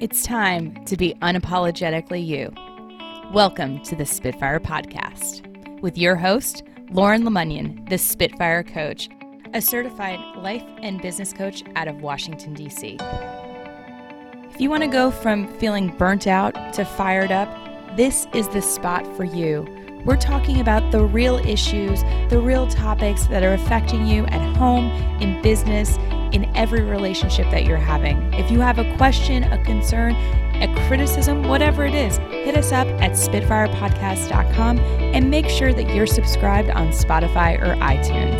It's time to be unapologetically you. Welcome to the Spitfire Podcast with your host, Lauren LeMunyan, the Spitfire Coach, a certified life and business coach out of Washington, D.C. If you want to go from feeling burnt out to fired up, this is the spot for you. We're talking about the real issues, the real topics that are affecting you at home, in business, in every relationship that you're having. If you have a question, a concern, a criticism, whatever it is, hit us up at spitfirepodcast.com and make sure that you're subscribed on Spotify or iTunes.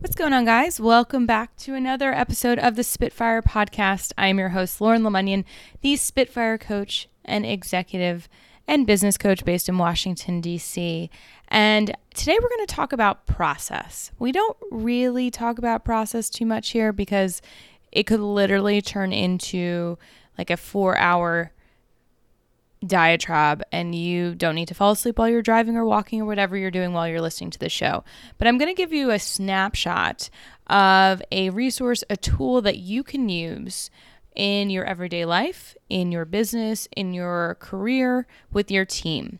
What's going on, guys? Welcome back to another episode of the Spitfire Podcast. I am your host, Lauren LeMunyan, the Spitfire Coach and Executive and Business Coach based in Washington, D.C., and today we're going to talk about process. We don't really talk about process too much here because it could literally turn into like a 4-hour diatribe and you don't need to fall asleep while you're driving or walking or whatever you're doing while you're listening to the show. But I'm going to give you a snapshot of a resource, a tool that you can use in your everyday life, in your business, in your career, with your team.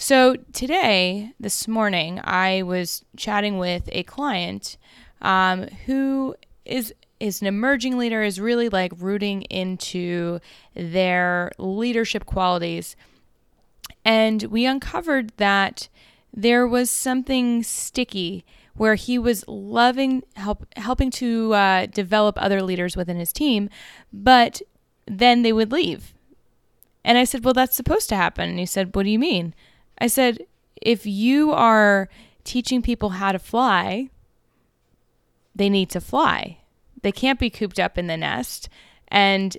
So today, this morning, I was chatting with a client who is an emerging leader, is really like rooting into their leadership qualities. And we uncovered that there was something sticky where he was loving helping to develop other leaders within his team, but then they would leave. And I said, well, that's supposed to happen. And he said, what do you mean? I said, if you are teaching people how to fly, they need to fly. They can't be cooped up in the nest. And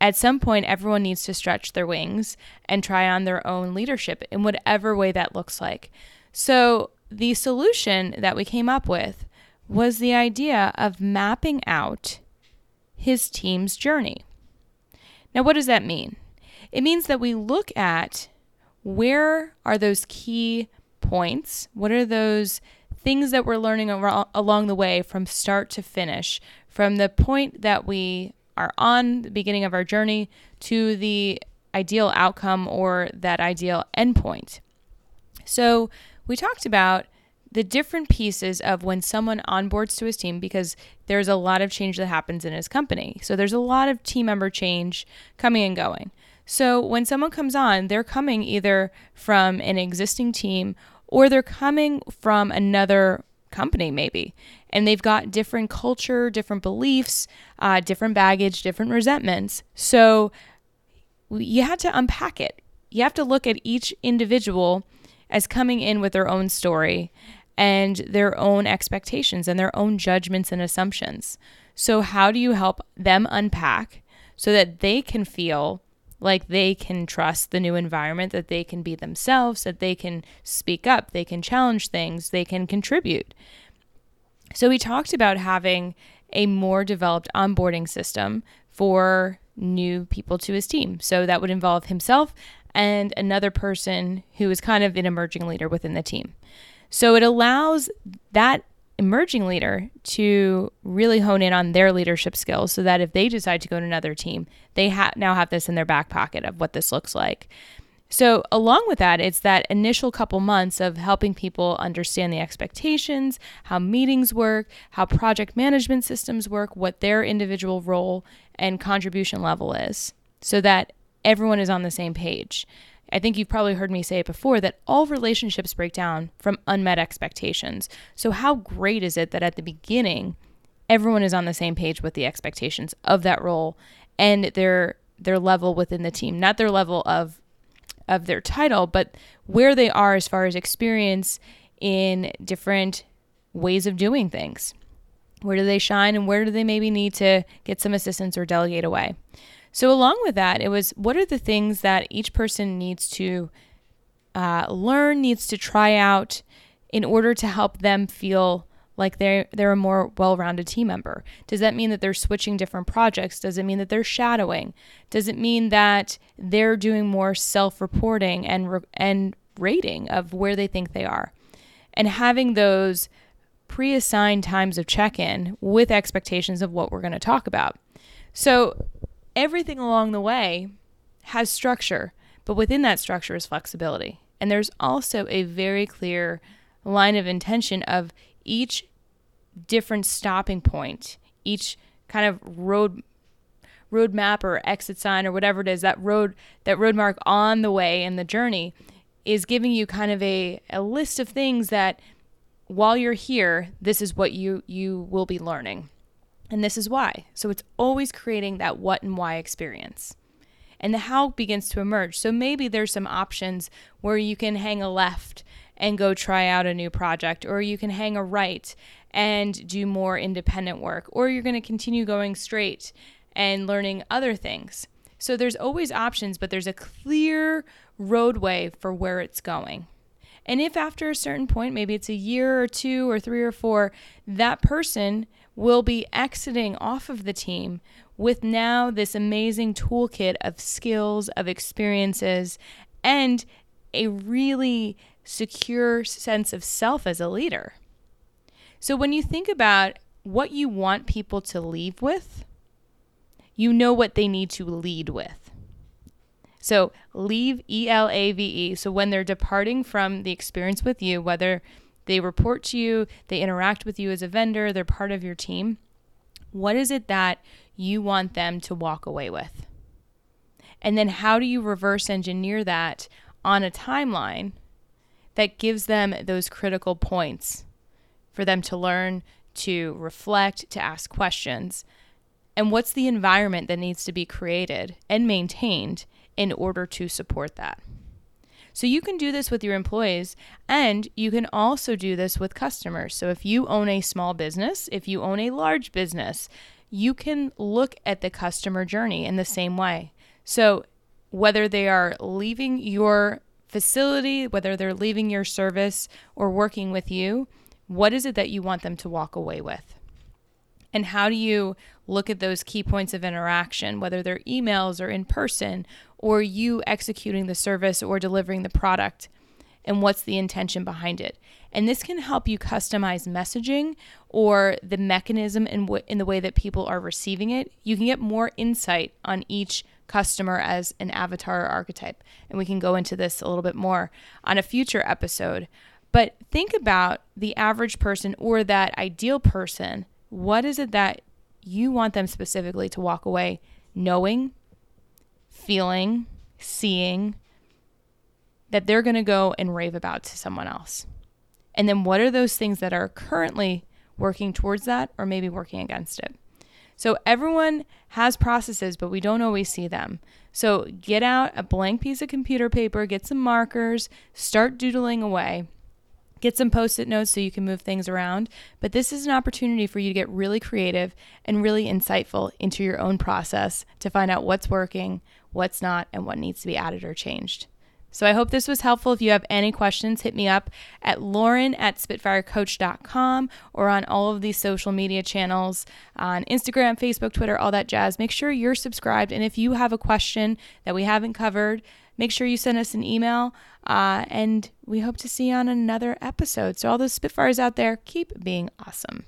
at some point, everyone needs to stretch their wings and try on their own leadership in whatever way that looks like. So the solution that we came up with was the idea of mapping out his team's journey. Now, what does that mean? It means that we look at where are those key points? What are those things that we're learning along the way from start to finish, from the point that we are on, the beginning of our journey, to the ideal outcome or that ideal endpoint? So we talked about the different pieces of when someone onboards to his team, because there's a lot of change that happens in his company. So there's a lot of team member change coming and going. So when someone comes on, they're coming either from an existing team or they're coming from another company maybe, and they've got different culture, different beliefs, different baggage, different resentments. So you have to unpack it. You have to look at each individual as coming in with their own story and their own expectations and their own judgments and assumptions. So how do you help them unpack so that they can feel like they can trust the new environment, that they can be themselves, that they can speak up, they can challenge things, they can contribute? So we talked about having a more developed onboarding system for new people to his team. So that would involve himself and another person who is kind of an emerging leader within the team. So it allows that emerging leader to really hone in on their leadership skills so that if they decide to go to another team, they now have this in their back pocket of what this looks like. So along with that, it's that initial couple months of helping people understand the expectations, how meetings work, how project management systems work, what their individual role and contribution level is, so that everyone is on the same page. I think you've probably heard me say it before that all relationships break down from unmet expectations. So how great is it that at the beginning, everyone is on the same page with the expectations of that role and their level within the team, not their level of their title, but where they are as far as experience in different ways of doing things. Where do they shine and where do they maybe need to get some assistance or delegate away? So along with that, it was, what are the things that each person needs to learn, needs to try out in order to help them feel like they're a more well-rounded team member? Does that mean that they're switching different projects? Does it mean that they're shadowing? Does it mean that they're doing more self-reporting and rating of where they think they are? And having those pre-assigned times of check-in with expectations of what we're going to talk about. So everything along the way has structure, but within that structure is flexibility. And there's also a very clear line of intention of each different stopping point, each kind of roadmap or exit sign or whatever it is, that road mark on the way and the journey is giving you kind of a list of things that while you're here, this is what you will be learning. And this is why. So it's always creating that what and why experience. And the how begins to emerge. So maybe there's some options where you can hang a left and go try out a new project, or you can hang a right and do more independent work, or you're going to continue going straight and learning other things. So there's always options, but there's a clear roadway for where it's going. And if after a certain point, maybe it's a year or two or three or four, that person will be exiting off of the team with now this amazing toolkit of skills, of experiences, and a really secure sense of self as a leader. So when you think about what you want people to leave with, you know what they need to lead with. So leave, E-L-A-V-E. So when they're departing from the experience with you, whether they report to you, they interact with you as a vendor, they're part of your team, what is it that you want them to walk away with? And then how do you reverse engineer that on a timeline that gives them those critical points for them to learn, to reflect, to ask questions? And what's the environment that needs to be created and maintained in order to support that? So you can do this with your employees, and you can also do this with customers. So if you own a small business, if you own a large business, you can look at the customer journey in the same way. So whether they are leaving your facility, whether they're leaving your service or working with you, what is it that you want them to walk away with? And how do you look at those key points of interaction, whether they're emails or in person, or you executing the service or delivering the product, and what's the intention behind it? And this can help you customize messaging or the mechanism in the way that people are receiving it. You can get more insight on each customer as an avatar or archetype, and we can go into this a little bit more on a future episode. But think about the average person or that ideal person. What is it that you want them specifically to walk away knowing, feeling, seeing, that they're going to go and rave about to someone else? And then what are those things that are currently working towards that or maybe working against it? So everyone has processes, but we don't always see them. So get out a blank piece of computer paper, get some markers, start doodling away. Get some post-it notes so you can move things around. But this is an opportunity for you to get really creative and really insightful into your own process to find out what's working, what's not, and what needs to be added or changed. So I hope this was helpful. If you have any questions, hit me up at lauren@spitfirecoach.com or on all of these social media channels on Instagram, Facebook, Twitter, all that jazz. Make sure you're subscribed. And if you have a question that we haven't covered, make sure you send us an email, and we hope to see you on another episode. So all those Spitfires out there, keep being awesome.